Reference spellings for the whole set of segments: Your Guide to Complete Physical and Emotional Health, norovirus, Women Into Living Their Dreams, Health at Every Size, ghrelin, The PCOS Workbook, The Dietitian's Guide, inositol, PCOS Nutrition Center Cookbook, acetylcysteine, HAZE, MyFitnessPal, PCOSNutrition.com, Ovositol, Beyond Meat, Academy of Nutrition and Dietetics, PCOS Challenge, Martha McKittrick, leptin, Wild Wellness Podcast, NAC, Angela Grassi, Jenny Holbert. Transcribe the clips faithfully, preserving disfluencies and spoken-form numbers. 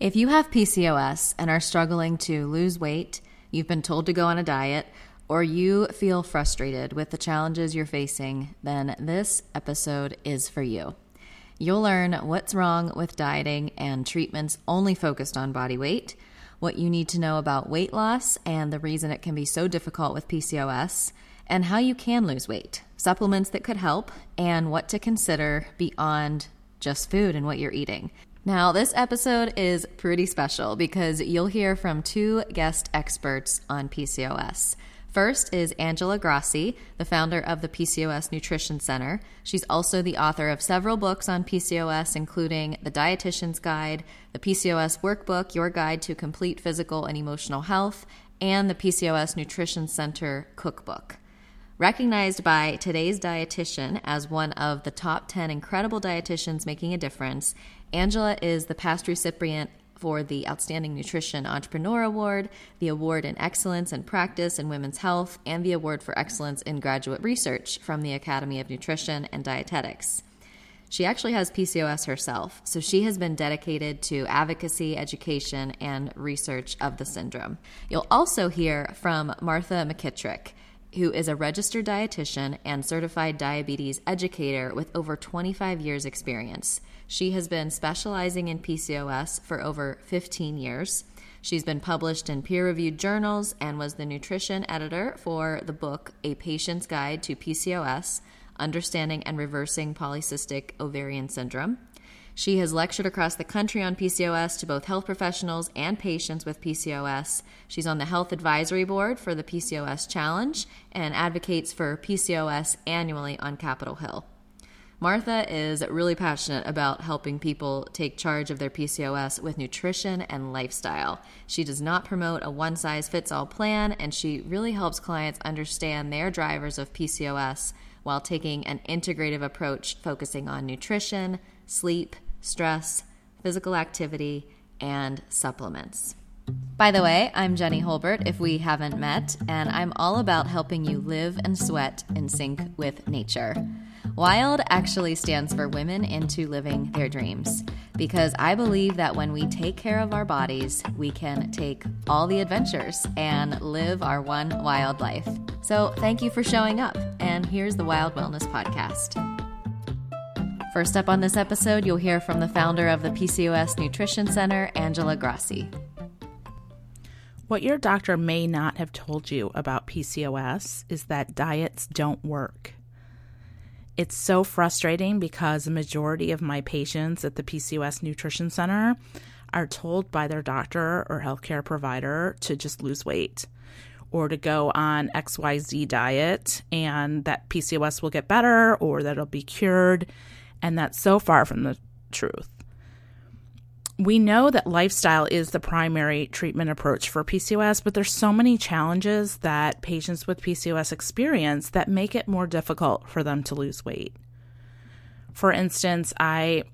If you have P C O S and are struggling to lose weight, you've been told to go on a diet, or you feel frustrated with the challenges you're facing, then this episode is for you. You'll learn what's wrong with dieting and treatments only focused on body weight, what you need to know about weight loss and the reason it can be so difficult with P C O S, and how you can lose weight, supplements that could help, and what to consider beyond just food and what you're eating. Now, this episode is pretty special because you'll hear from two guest experts on P C O S. First is Angela Grassi, the founder of the P C O S Nutrition Center. She's also the author of several books on P C O S, including The Dietitian's Guide, The P C O S Workbook, Your Guide to Complete Physical and Emotional Health, and the P C O S Nutrition Center Cookbook. Recognized by Today's Dietitian as one of the top ten incredible dietitians making a difference, Angela is the past recipient for the Outstanding Nutrition Entrepreneur Award, the Award in Excellence in Practice in Women's Health, and the Award for Excellence in Graduate Research from the Academy of Nutrition and Dietetics. She actually has P C O S herself, so she has been dedicated to advocacy, education, and research of the syndrome. You'll also hear from Martha McKittrick, who is a registered dietitian and certified diabetes educator with over twenty-five years experience. She has been specializing in P C O S for over fifteen years. She's been published in peer-reviewed journals and was the nutrition editor for the book A Patient's Guide to P C O S, Understanding and Reversing Polycystic Ovarian Syndrome. She has lectured across the country on P C O S to both health professionals and patients with P C O S. She's on the Health Advisory Board for the P C O S Challenge and advocates for P C O S annually on Capitol Hill. Martha is really passionate about helping people take charge of their P C O S with nutrition and lifestyle. She does not promote a one-size-fits-all plan, and she really helps clients understand their drivers of P C O S while taking an integrative approach focusing on nutrition, sleep, stress, physical activity, and supplements. By the way, I'm Jenny Holbert, if we haven't met, and I'm all about helping you live and sweat in sync with nature. WILD actually stands for Women Into Living Their Dreams, because I believe that when we take care of our bodies, we can take all the adventures and live our one wild life. So thank you for showing up, and here's the Wild Wellness Podcast. First up on this episode, you'll hear from the founder of the P C O S Nutrition Center, Angela Grassi. What your doctor may not have told you about P C O S is that diets don't work. It's so frustrating because the majority of my patients at the P C O S Nutrition Center are told by their doctor or healthcare provider to just lose weight or to go on X Y Z diet and that P C O S will get better or that it'll be cured. And that's so far from the truth. We know that lifestyle is the primary treatment approach for P C O S, but there's so many challenges that patients with P C O S experience that make it more difficult for them to lose weight. For instance, I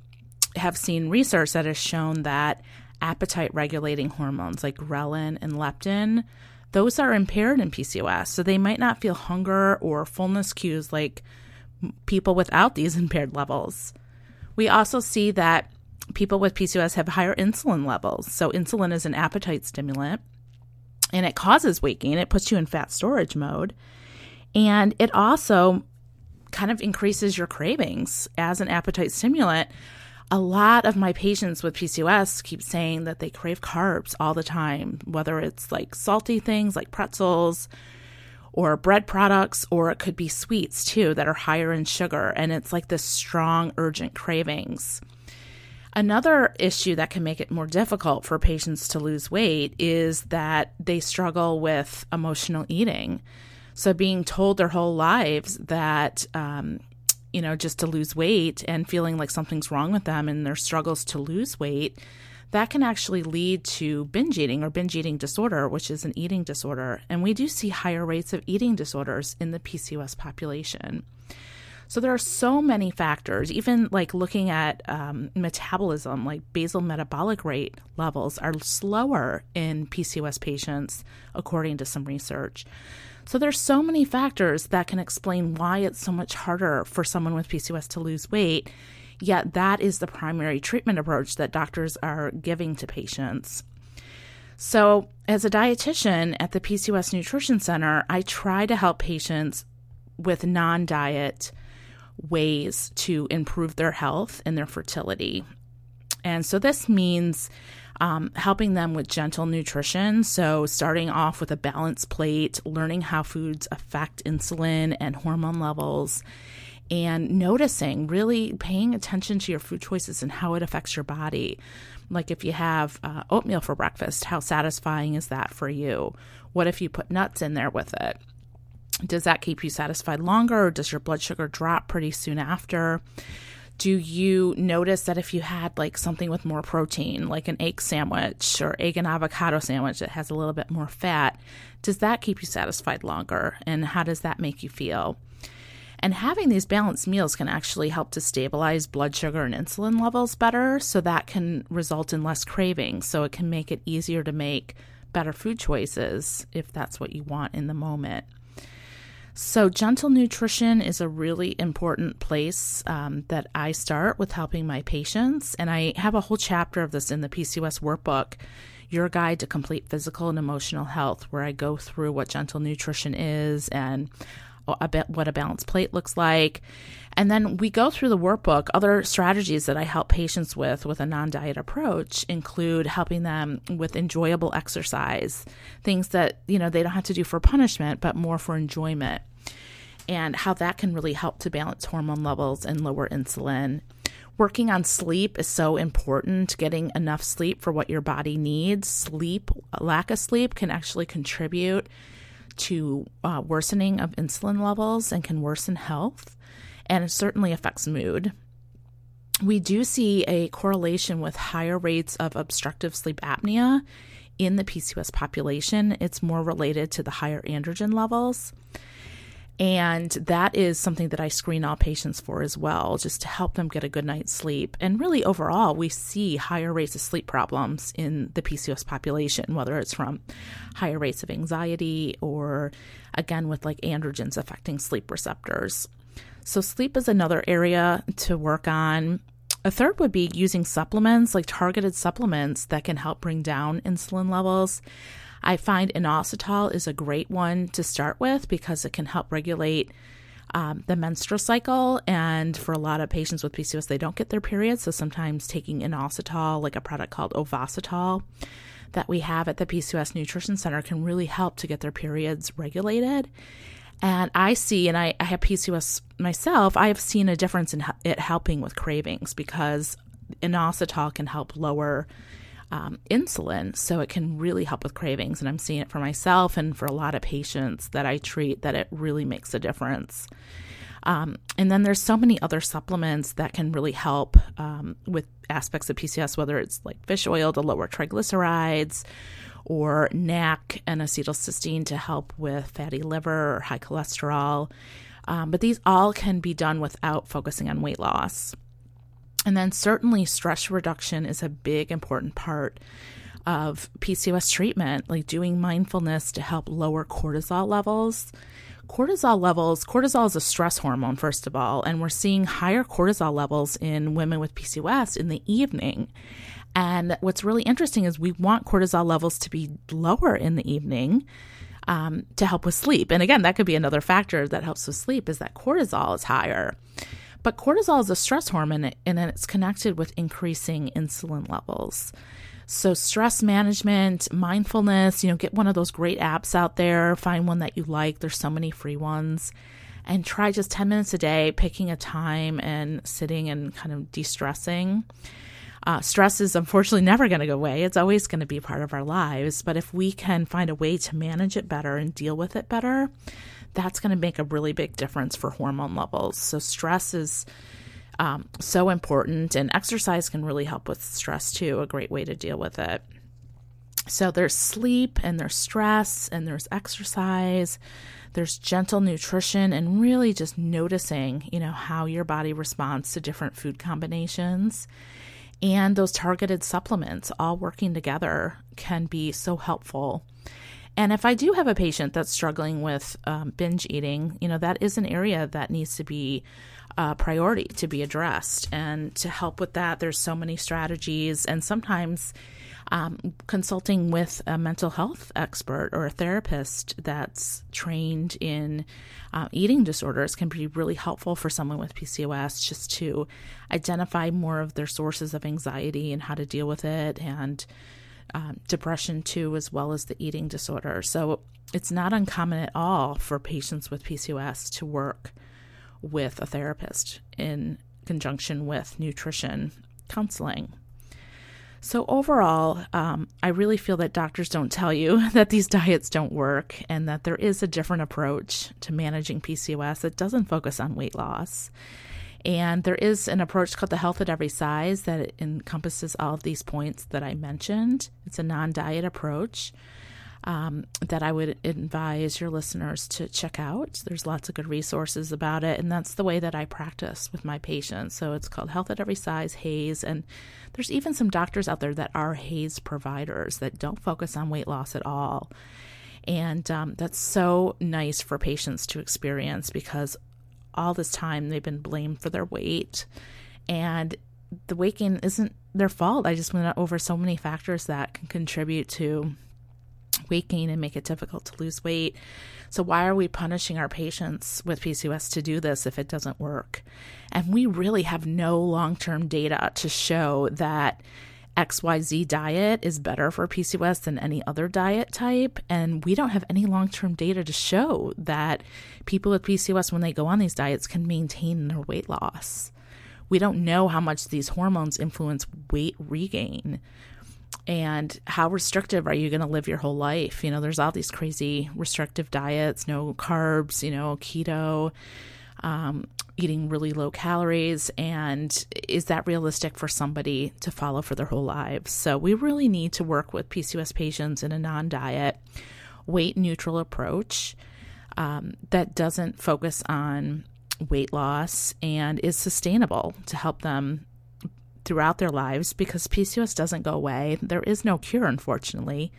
have seen research that has shown that appetite-regulating hormones like ghrelin and leptin, those are impaired in P C O S, so they might not feel hunger or fullness cues like people without these impaired levels. We also see that people with P C O S have higher insulin levels. So insulin is an appetite stimulant, and it causes weight gain. It puts you in fat storage mode. And it also kind of increases your cravings as an appetite stimulant. A lot of my patients with P C O S keep saying that they crave carbs all the time, whether it's like salty things like pretzels or bread products, or it could be sweets too that are higher in sugar. And it's like this strong, urgent cravings. Another issue that can make it more difficult for patients to lose weight is that they struggle with emotional eating. So being told their whole lives that, um, you know, just to lose weight and feeling like something's wrong with them and their struggles to lose weight, that can actually lead to binge eating or binge eating disorder, which is an eating disorder. And we do see higher rates of eating disorders in the P C O S population. So there are so many factors, even like looking at um, metabolism, like basal metabolic rate levels are slower in P C O S patients, according to some research. So there's so many factors that can explain why it's so much harder for someone with P C O S to lose weight, Yet that is the primary treatment approach that doctors are giving to patients. So as a dietitian at the P C O S Nutrition Center, I try to help patients with non-diet ways to improve their health and their fertility. And so this means um, helping them with gentle nutrition. So starting off with a balanced plate, learning how foods affect insulin and hormone levels, and noticing, really paying attention to your food choices and how it affects your body. Like if you have uh, oatmeal for breakfast, how satisfying is that for you? What if you put nuts in there with it? Does that keep you satisfied longer, or does your blood sugar drop pretty soon after? Do you notice that if you had like something with more protein, like an egg sandwich or egg and avocado sandwich that has a little bit more fat, does that keep you satisfied longer? And how does that make you feel? And having these balanced meals can actually help to stabilize blood sugar and insulin levels better. So that can result in less craving. So it can make it easier to make better food choices if that's what you want in the moment. So gentle nutrition is a really important place um, that I start with helping my patients. And I have a whole chapter of this in the P C O S Workbook, Your Guide to Complete Physical and Emotional Health, where I go through what gentle nutrition is and a bit what a balanced plate looks like. And then we go through the workbook. Other strategies that I help patients with with a non-diet approach include helping them with enjoyable exercise, things that, you know, they don't have to do for punishment, but more for enjoyment, and how that can really help to balance hormone levels and lower insulin. Working on sleep is so important, getting enough sleep for what your body needs. Sleep, lack of sleep can actually contribute to uh, worsening of insulin levels and can worsen health, and it certainly affects mood. We do see a correlation with higher rates of obstructive sleep apnea in the P C O S population. It's more related to the higher androgen levels, and that is something that I screen all patients for as well, just to help them get a good night's sleep. And really overall, we see higher rates of sleep problems in the P C O S population, whether it's from higher rates of anxiety or, again, with like androgens affecting sleep receptors. So sleep is another area to work on. A third would be using supplements, like targeted supplements that can help bring down insulin levels. I find inositol is a great one to start with because it can help regulate um, the menstrual cycle. And for a lot of patients with P C O S, they don't get their period. So sometimes taking inositol, like a product called Ovositol that we have at the P C O S Nutrition Center, can really help to get their periods regulated. And I see, and I, I have P C O S myself, I have seen a difference in it helping with cravings because inositol can help lower um, insulin. So it can really help with cravings. And I'm seeing it for myself and for a lot of patients that I treat, that it really makes a difference. Um, and then there's so many other supplements that can really help um, with aspects of P C O S, whether it's like fish oil to lower triglycerides, or N A C and acetylcysteine to help with fatty liver or high cholesterol. Um, but these all can be done without focusing on weight loss. And then certainly stress reduction is a big important part of P C O S treatment, like doing mindfulness to help lower cortisol levels. Cortisol levels, cortisol is a stress hormone, first of all, and we're seeing higher cortisol levels in women with P C O S in the evening. And what's really interesting is we want cortisol levels to be lower in the evening um, to help with sleep. And again, that could be another factor that helps with sleep, is that cortisol is higher. But cortisol is a stress hormone, and it's connected with increasing insulin levels. So stress management, mindfulness, you know, get one of those great apps out there. Find one that you like. There's so many free ones. And try just ten minutes a day, picking a time and sitting and kind of de-stressing. Uh, stress is unfortunately never going to go away. It's always going to be part of our lives. But if we can find a way to manage it better and deal with it better, that's going to make a really big difference for hormone levels. So stress is um, so important, and exercise can really help with stress too, a great way to deal with it. So there's sleep, and there's stress, and there's exercise, there's gentle nutrition, and really just noticing, you know, how your body responds to different food combinations. And those targeted supplements all working together can be so helpful. And if I do have a patient that's struggling with um, binge eating, you know, that is an area that needs to be a priority to be addressed. And to help with that, there's so many strategies. And sometimes um, consulting with a mental health expert or a therapist that's trained in uh, eating disorders can be really helpful for someone with P C O S, just to identify more of their sources of anxiety and how to deal with it, and Um, depression too, as well as the eating disorder. So it's not uncommon at all for patients with P C O S to work with a therapist in conjunction with nutrition counseling. So overall, um, I really feel that doctors don't tell you that these diets don't work, and that there is a different approach to managing P C O S that doesn't focus on weight loss. And there is an approach called the Health at Every Size that encompasses all of these points that I mentioned. It's a non-diet approach um, that I would advise your listeners to check out. There's lots of good resources about it, and that's the way that I practice with my patients. So it's called Health at Every Size, H A Z E, and there's even some doctors out there that are H A Z E providers that don't focus on weight loss at all. And um, that's so nice for patients to experience, because all this time they've been blamed for their weight, and the weight gain isn't their fault. I just went over so many factors that can contribute to weight gain and make it difficult to lose weight. So why are we punishing our patients with P C O S to do this if it doesn't work? And we really have no long-term data to show that X Y Z diet is better for P C O S than any other diet type. And we don't have any long-term data to show that people with P C O S, when they go on these diets, can maintain their weight loss. We don't know how much these hormones influence weight regain. And how restrictive are you going to live your whole life? You know, there's all these crazy restrictive diets, no carbs, you know, keto, um, eating really low calories, and is that realistic for somebody to follow for their whole lives? So we really need to work with P C O S patients in a non-diet, weight-neutral approach um, that doesn't focus on weight loss and is sustainable to help them throughout their lives, because P C O S doesn't go away. There is no cure, unfortunately,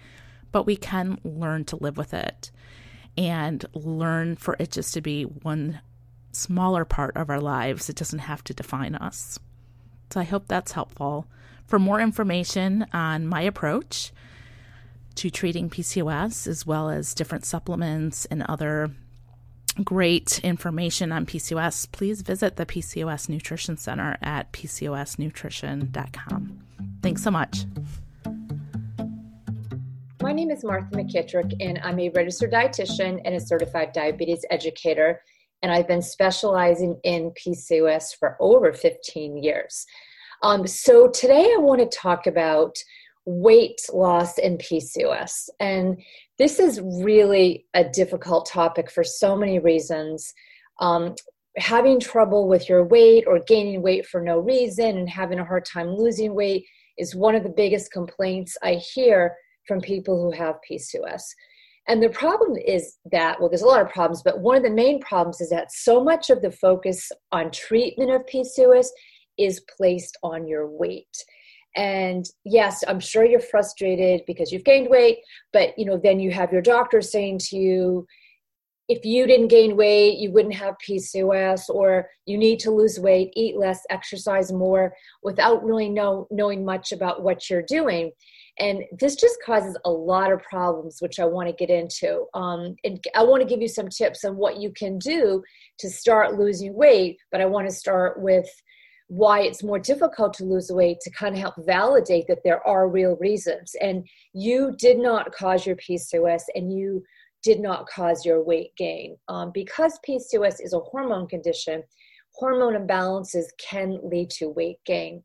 but we can learn to live with it and learn for it just to be one smaller part of our lives. It doesn't have to define us. So I hope that's helpful. For more information on my approach to treating P C O S, as well as different supplements and other great information on P C O S, please visit the P C O S Nutrition Center at P C O S nutrition dot com. Thanks so much. My name is Martha McKittrick, and I'm a registered dietitian and a certified diabetes educator. And I've been specializing in P C O S for over fifteen years. Um, so today I want to talk about weight loss and P C O S. And this is really a difficult topic for so many reasons. Um, having trouble with your weight or gaining weight for no reason and having a hard time losing weight is one of the biggest complaints I hear from people who have P C O S. And the problem is that, well, there's a lot of problems, but one of the main problems is that so much of the focus on treatment of P C O S is placed on your weight. And yes, I'm sure you're frustrated because you've gained weight, but you know, then you have your doctor saying to you, if you didn't gain weight, you wouldn't have P C O S, or you need to lose weight, eat less, exercise more, without really know, knowing much about what you're doing. And this just causes a lot of problems, which I want to get into. Um, and I want to give you some tips on what you can do to start losing weight, but I want to start with why it's more difficult to lose weight, to kind of help validate that there are real reasons. And you did not cause your P C O S, and you did not cause your weight gain. Um, because P C O S is a hormone condition, hormone imbalances can lead to weight gain.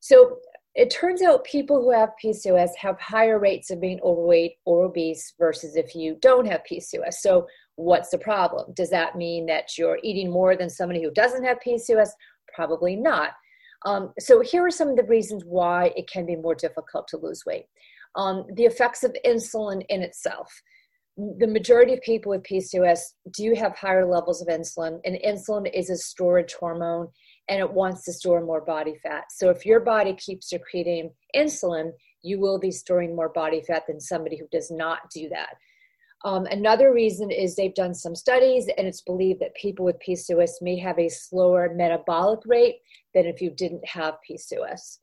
So it turns out people who have P C O S have higher rates of being overweight or obese versus if you don't have P C O S. So what's the problem? Does that mean that you're eating more than somebody who doesn't have P C O S? Probably not. Um, so here are some of the reasons why it can be more difficult to lose weight. Um, the effects of insulin in itself. The majority of people with P C O S do have higher levels of insulin, and insulin is a storage hormone, and it wants to store more body fat. So if your body keeps secreting insulin, you will be storing more body fat than somebody who does not do that. Um, another reason is they've done some studies, and it's believed that people with P C O S may have a slower metabolic rate than if you didn't have P C O S.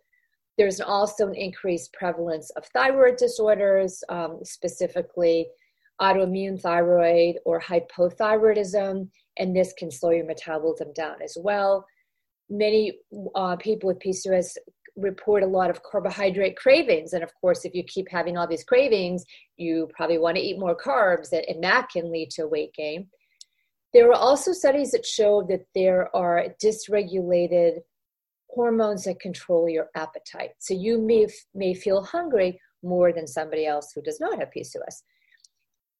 There's also an increased prevalence of thyroid disorders, um, specifically autoimmune thyroid or hypothyroidism, and this can slow your metabolism down as well. Many uh, people with P C O S report a lot of carbohydrate cravings, and of course, if you keep having all these cravings, you probably want to eat more carbs, and that can lead to weight gain. There were also studies that showed that there are dysregulated hormones that control your appetite. So you may, may feel hungry more than somebody else who does not have P C O S.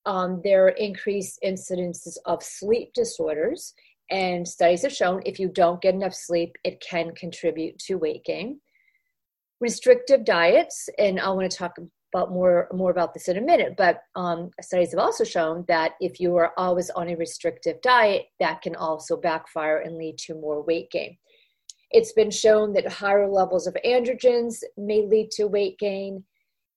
Um, there are increased incidences of sleep disorders, and studies have shown if you don't get enough sleep, it can contribute to weight gain. Restrictive diets, and I want to talk about more, more about this in a minute, but um, studies have also shown that if you are always on a restrictive diet, that can also backfire and lead to more weight gain. It's been shown that higher levels of androgens may lead to weight gain.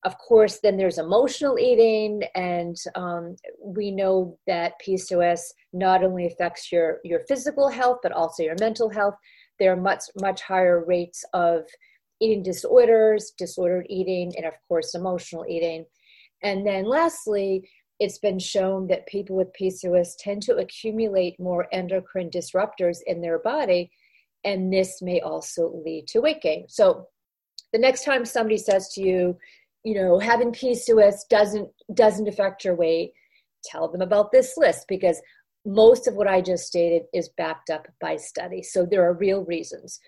Of course, then there's emotional eating, and um, we know that P C O S not only affects your, your physical health, but also your mental health. There are much, much higher rates of eating disorders, disordered eating, and of course, emotional eating. And then lastly, it's been shown that people with P C O S tend to accumulate more endocrine disruptors in their body, and this may also lead to weight gain. So the next time somebody says to you, you know, having P C O S doesn't doesn't affect your weight, tell them about this list, because most of what I just stated is backed up by studies. So there are real reasons.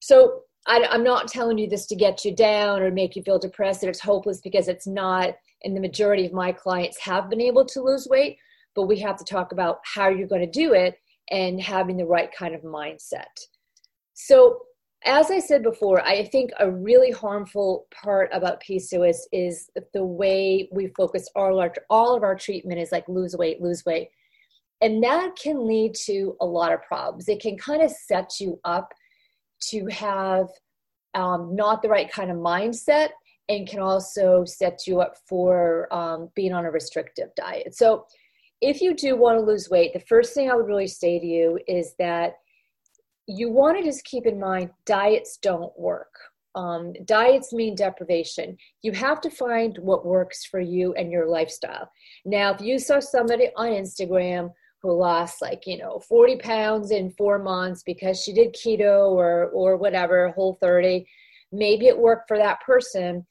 So I, I'm not telling you this to get you down or make you feel depressed that it's hopeless, because it's not. And the majority of my clients have been able to lose weight, but we have to talk about how you're going to do it and having the right kind of mindset. So as I said before, I think a really harmful part about P C O S is the way we focus all, our, all of our treatment is like lose weight, lose weight. And that can lead to a lot of problems. It can kind of set you up to have um, not the right kind of mindset, and can also set you up for um, being on a restrictive diet. So if you do want to lose weight, the first thing I would really say to you is that you want to just keep in mind, diets don't work. Um, diets mean deprivation. You have to find what works for you and your lifestyle. Now, if you saw somebody on Instagram who lost like, you know, forty pounds in four months because she did keto or or whatever, Whole thirty, maybe it worked for that person,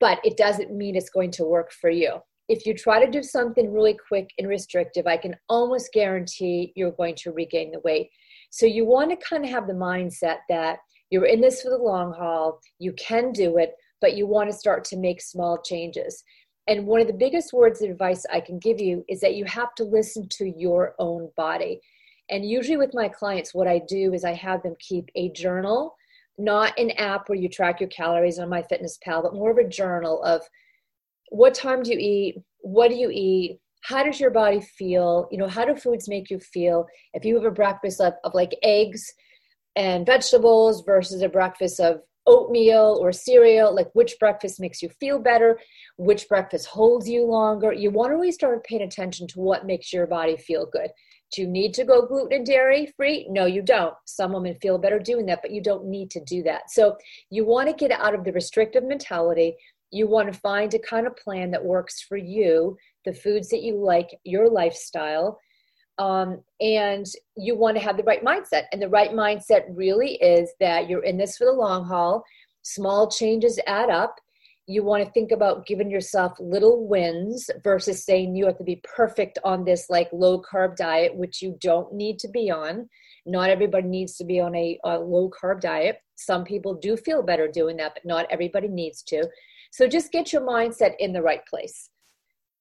but it doesn't mean it's going to work for you. If you try to do something really quick and restrictive, I can almost guarantee you're going to regain the weight. So you want to kind of have the mindset that you're in this for the long haul, you can do it, but you want to start to make small changes. And one of the biggest words of advice I can give you is that you have to listen to your own body. And usually with my clients, what I do is I have them keep a journal, not an app where you track your calories on MyFitnessPal, but more of a journal of what time do you eat, what do you eat, how does your body feel? You know, how do foods make you feel? If you have a breakfast of, of like eggs and vegetables versus a breakfast of oatmeal or cereal, like which breakfast makes you feel better, which breakfast holds you longer. You want to really start paying attention to what makes your body feel good. Do you need to go gluten and dairy free? No, you don't. Some women feel better doing that, but you don't need to do that. So you want to get out of the restrictive mentality. You want to find a kind of plan that works for you, the foods that you like, your lifestyle, um, and you want to have the right mindset. And the right mindset really is that you're in this for the long haul. Small changes add up. You want to think about giving yourself little wins versus saying you have to be perfect on this like low-carb diet, which you don't need to be on. Not everybody needs to be on a, a low-carb diet. Some people do feel better doing that, but not everybody needs to. So just get your mindset in the right place.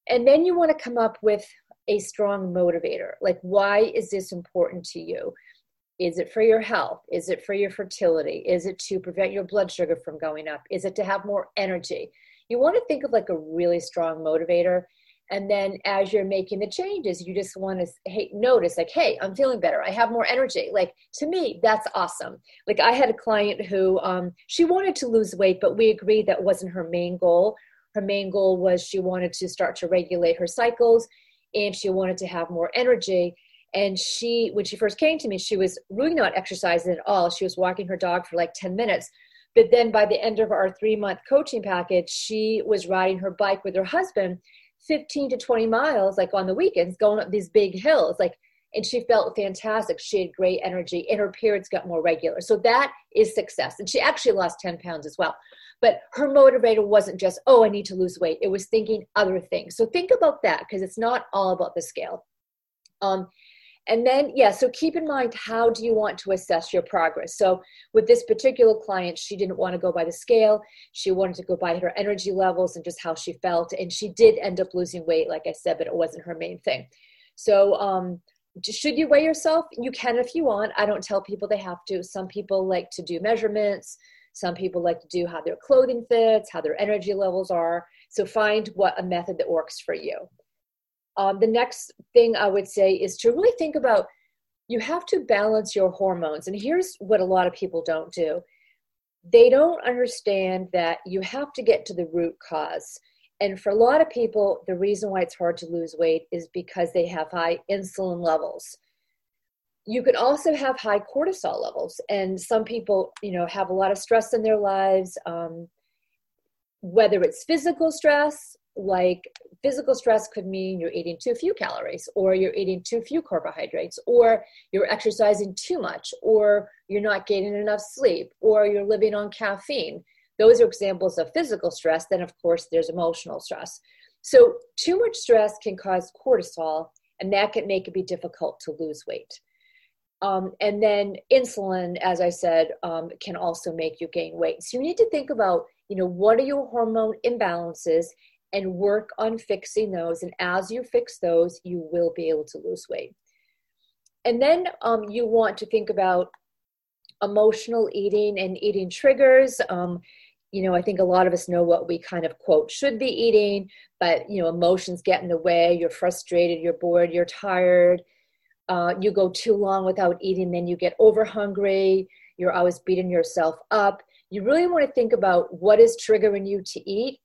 And then you want to come up with a strong motivator. Like, why is this important to you? Is it for your health? Is it for your fertility? Is it to prevent your blood sugar from going up? Is it to have more energy? You want to think of like a really strong motivator. And then as you're making the changes, you just want to hey, notice like, hey, I'm feeling better. I have more energy. Like, to me, that's awesome. Like, I had a client who um, she wanted to lose weight, but we agreed that wasn't her main goal. Her main goal was she wanted to start to regulate her cycles and she wanted to have more energy. And she, when she first came to me, she was really not exercising at all. She was walking her dog for like ten minutes. But then by the end of our three-month coaching package, she was riding her bike with her husband fifteen to twenty miles, like on the weekends, going up these big hills. Like, and she felt fantastic. She had great energy and her periods got more regular. So that is success. And she actually lost ten pounds as well. But her motivator wasn't just, oh, I need to lose weight. It was thinking other things. So think about that, because it's not all about the scale. Um, And then, yeah, so keep in mind, how do you want to assess your progress? So with this particular client, she didn't want to go by the scale. She wanted to go by her energy levels and just how she felt. And she did end up losing weight, like I said, but it wasn't her main thing. So um, should you weigh yourself? You can if you want. I don't tell people they have to. Some people like to do measurements. Some people like to do how their clothing fits, how their energy levels are. So find what a method that works for you. Um, the next thing I would say is to really think about, you have to balance your hormones. And here's what a lot of people don't do. They don't understand that you have to get to the root cause. And for a lot of people, the reason why it's hard to lose weight is because they have high insulin levels. You could also have high cortisol levels. And some people, you know, have a lot of stress in their lives, um, whether it's physical stress. Like physical stress could mean you're eating too few calories, or you're eating too few carbohydrates, or you're exercising too much, or you're not getting enough sleep, or you're living on caffeine. Those are examples of physical stress. Then, of course, there's emotional stress. So too much stress can cause cortisol, and that can make it be difficult to lose weight. Um, and then insulin, as I said, um, can also make you gain weight. So you need to think about, you know, what are your hormone imbalances, and work on fixing those. And as you fix those, you will be able to lose weight. And then um, you want to think about emotional eating and eating triggers. Um, you know, I think a lot of us know what we kind of, quote, should be eating, but, you know, emotions get in the way. You're frustrated, you're bored, you're tired. Uh, you go too long without eating, then you get over hungry. You're always beating yourself up. You really want to think about what is triggering you to eat.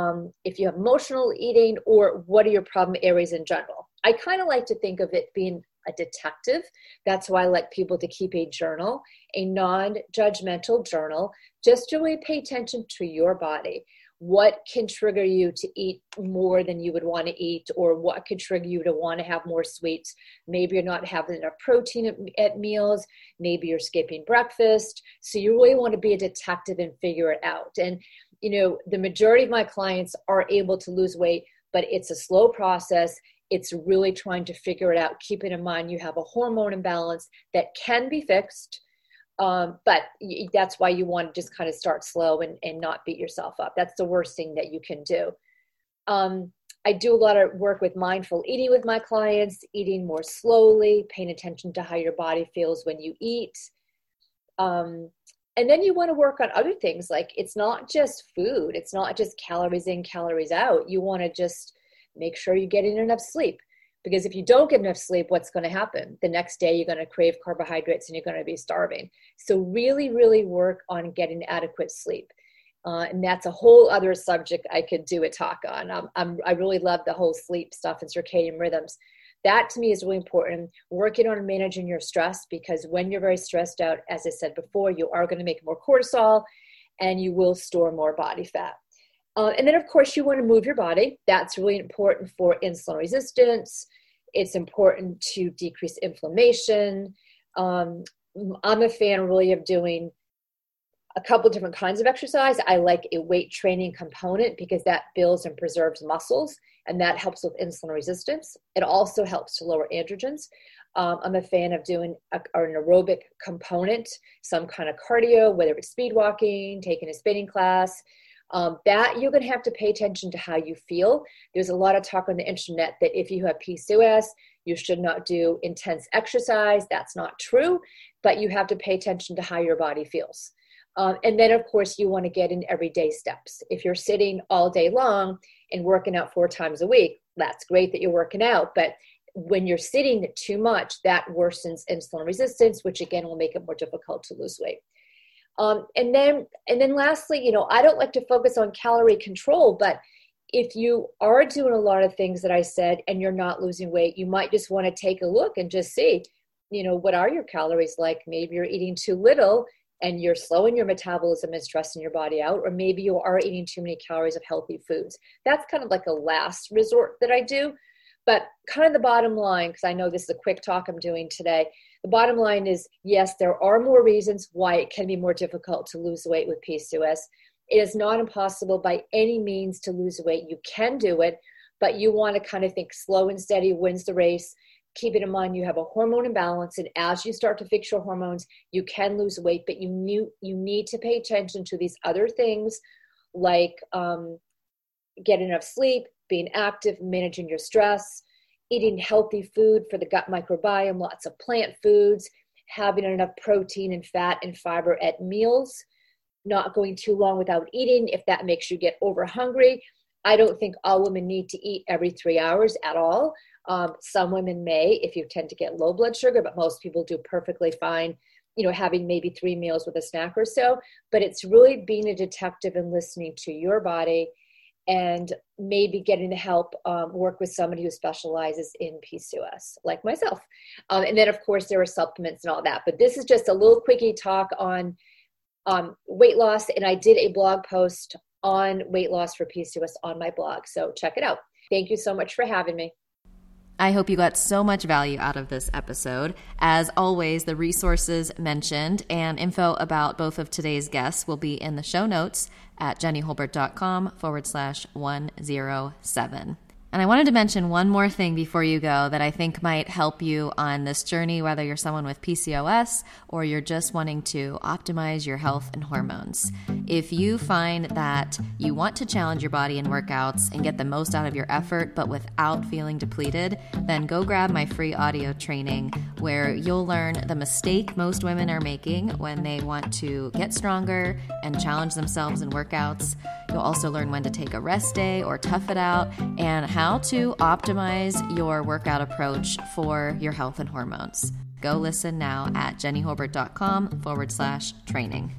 Um, if you have emotional eating, or what are your problem areas in general? I kind of like to think of it being a detective. That's why I like people to keep a journal, a non-judgmental journal, just to really pay attention to your body. What can trigger you to eat more than you would want to eat, or what could trigger you to want to have more sweets? Maybe you're not having enough protein at, at meals. Maybe you're skipping breakfast. So you really want to be a detective and figure it out. And you know, the majority of my clients are able to lose weight, but it's a slow process. It's really trying to figure it out. Keeping in mind, you have a hormone imbalance that can be fixed, um, but that's why you want to just kind of start slow and, and not beat yourself up. That's the worst thing that you can do. Um, I do a lot of work with mindful eating with my clients, eating more slowly, paying attention to how your body feels when you eat. Um, And then you want to work on other things. Like, it's not just food. It's not just calories in, calories out. You want to just make sure you're getting enough sleep, because if you don't get enough sleep, what's going to happen? The next day you're going to crave carbohydrates and you're going to be starving. So really, really work on getting adequate sleep. Uh, and that's a whole other subject I could do a talk on. Um, I'm, I really love the whole sleep stuff and circadian rhythms. That to me is really important, working on managing your stress, because when you're very stressed out, as I said before, you are going to make more cortisol and you will store more body fat. Uh, and then, of course, you want to move your body. That's really important for insulin resistance. It's important to decrease inflammation. Um, I'm a fan really of doing a couple different kinds of exercise. I like a weight training component because that builds and preserves muscles, and that helps with insulin resistance. It also helps to lower androgens. Um, I'm a fan of doing a, or an aerobic component, some kind of cardio, whether it's speed walking, taking a spinning class. Um, that you're going to have to pay attention to how you feel. There's a lot of talk on the internet that if you have P C O S, you should not do intense exercise. That's not true, but you have to pay attention to how your body feels. Um, and then, of course, you want to get in everyday steps. If you're sitting all day long and working out four times a week, that's great that you're working out. But when you're sitting too much, that worsens insulin resistance, which, again, will make it more difficult to lose weight. Um, and then, and then lastly, you know, I don't like to focus on calorie control, but if you are doing a lot of things that I said, and you're not losing weight, you might just want to take a look and just see, you know, what are your calories like? Maybe you're eating too little and you're slowing your metabolism and stressing your body out, or maybe you are eating too many calories of healthy foods. That's kind of like a last resort that I do. But kind of the bottom line, because I know this is a quick talk I'm doing today, the bottom line is, yes, there are more reasons why it can be more difficult to lose weight with P C O S. It is not impossible by any means to lose weight. You can do it, but you want to kind of think slow and steady wins the race. Keep it in mind, you have a hormone imbalance, and as you start to fix your hormones, you can lose weight, but you knew, you need to pay attention to these other things like um, getting enough sleep, being active, managing your stress, eating healthy food for the gut microbiome, lots of plant foods, having enough protein and fat and fiber at meals, not going too long without eating if that makes you get over hungry. I don't think all women need to eat every three hours at all. Um, some women may, if you tend to get low blood sugar, but most people do perfectly fine, you know, having maybe three meals with a snack or so. But it's really being a detective and listening to your body, and maybe getting the help, um, work with somebody who specializes in P C O S, like myself. Um, and then, of course, there are supplements and all that. But this is just a little quickie talk on um, weight loss. And I did a blog post on weight loss for P C O S on my blog. So check it out. Thank you so much for having me. I hope you got so much value out of this episode. As always, the resources mentioned and info about both of today's guests will be in the show notes at jennyholbert.com forward slash 107. And I wanted to mention one more thing before you go that I think might help you on this journey, whether you're someone with P C O S or you're just wanting to optimize your health and hormones. If you find that you want to challenge your body in workouts and get the most out of your effort, but without feeling depleted, then go grab my free audio training where you'll learn the mistake most women are making when they want to get stronger and challenge themselves in workouts. You'll also learn when to take a rest day or tough it out, and how to optimize your workout approach for your health and hormones. Go listen now at jennyholbert.com forward slash training.